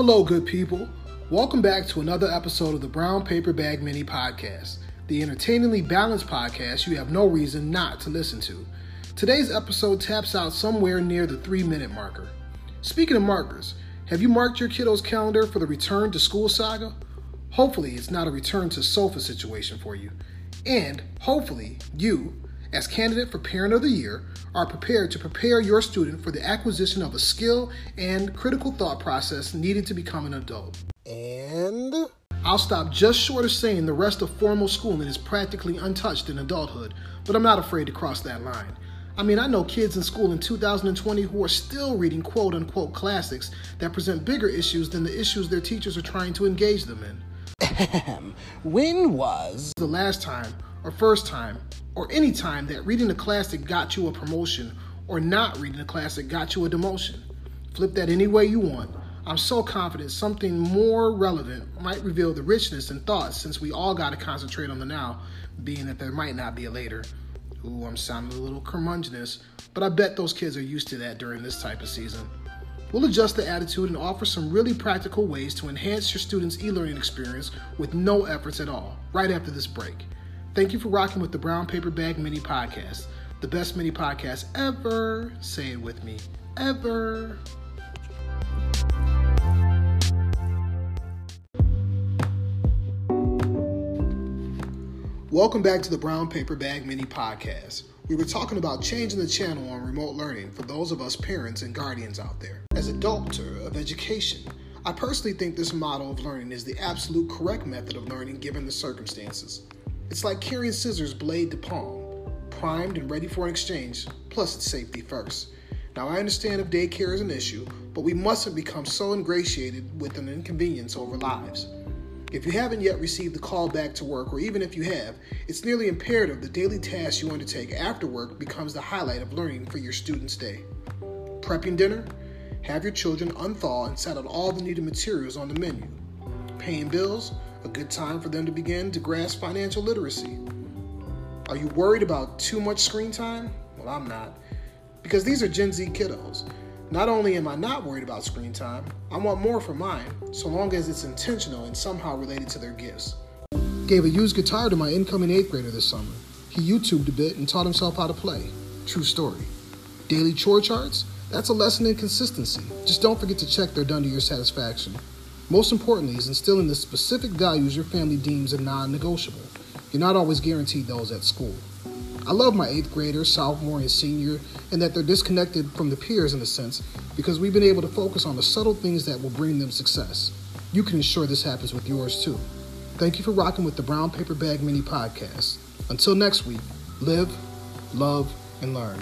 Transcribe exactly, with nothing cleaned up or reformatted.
Hello, good people. Welcome back to another episode of the Brown Paper Bag Mini Podcast, the entertainingly balanced podcast you have no reason not to listen to. Today's episode taps out somewhere near the three-minute marker. Speaking of markers, have you marked your kiddo's calendar for the return to school saga? Hopefully, it's not a return to sofa situation for you. And hopefully, you, as candidate for Parent of the Year, are prepared to prepare your student for the acquisition of a skill and critical thought process needed to become an adult. And I'll stop just short of saying the rest of formal schooling is practically untouched in adulthood, but I'm not afraid to cross that line. I mean, I know kids in school in two thousand twenty who are still reading quote-unquote classics that present bigger issues than the issues their teachers are trying to engage them in. Ahem. When was the last time, or first time, or any time that reading a classic got you a promotion or not reading a classic got you a demotion? Flip that any way you want. I'm so confident something more relevant might reveal the richness in thoughts, since we all got to concentrate on the now, being that there might not be a later. Ooh, I'm sounding a little curmudgeonous, but I bet those kids are used to that during this type of season. We'll adjust the attitude and offer some really practical ways to enhance your students' e-learning experience with no efforts at all, right after this break. Thank you for rocking with the Brown Paper Bag Mini Podcast, the best mini podcast ever. Say it with me, ever. Welcome back to the Brown Paper Bag Mini Podcast. We were talking about changing the channel on remote learning for those of us parents and guardians out there. As a doctor of education, I personally think this model of learning is the absolute correct method of learning given the circumstances. It's like carrying scissors blade to palm, primed and ready for an exchange, plus it's safety first. Now, I understand if daycare is an issue, but we mustn't become so ingratiated with an inconvenience over lives. If you haven't yet received the call back to work, or even if you have, it's nearly imperative the daily tasks you undertake after work becomes the highlight of learning for your student's day. Prepping dinner? Have your children unthaw and set out all the needed materials on the menu. Paying bills? A good time for them to begin to grasp financial literacy. Are you worried about too much screen time? Well, I'm not, because these are Gen Z kiddos. Not only am I not worried about screen time, I want more for mine, so long as it's intentional and somehow related to their gifts. Gave a used guitar to my incoming eighth grader this summer. He YouTubed a bit and taught himself how to play. True story. Daily chore charts? That's a lesson in consistency. Just don't forget to check they're done to your satisfaction. Most importantly is instilling the specific values your family deems are non-negotiable. You're not always guaranteed those at school. I love my eighth grader, sophomore, and senior, and that they're disconnected from the peers in a sense, because we've been able to focus on the subtle things that will bring them success. You can ensure this happens with yours too. Thank you for rocking with the Brown Paper Bag Mini Podcast. Until next week, live, love, and learn.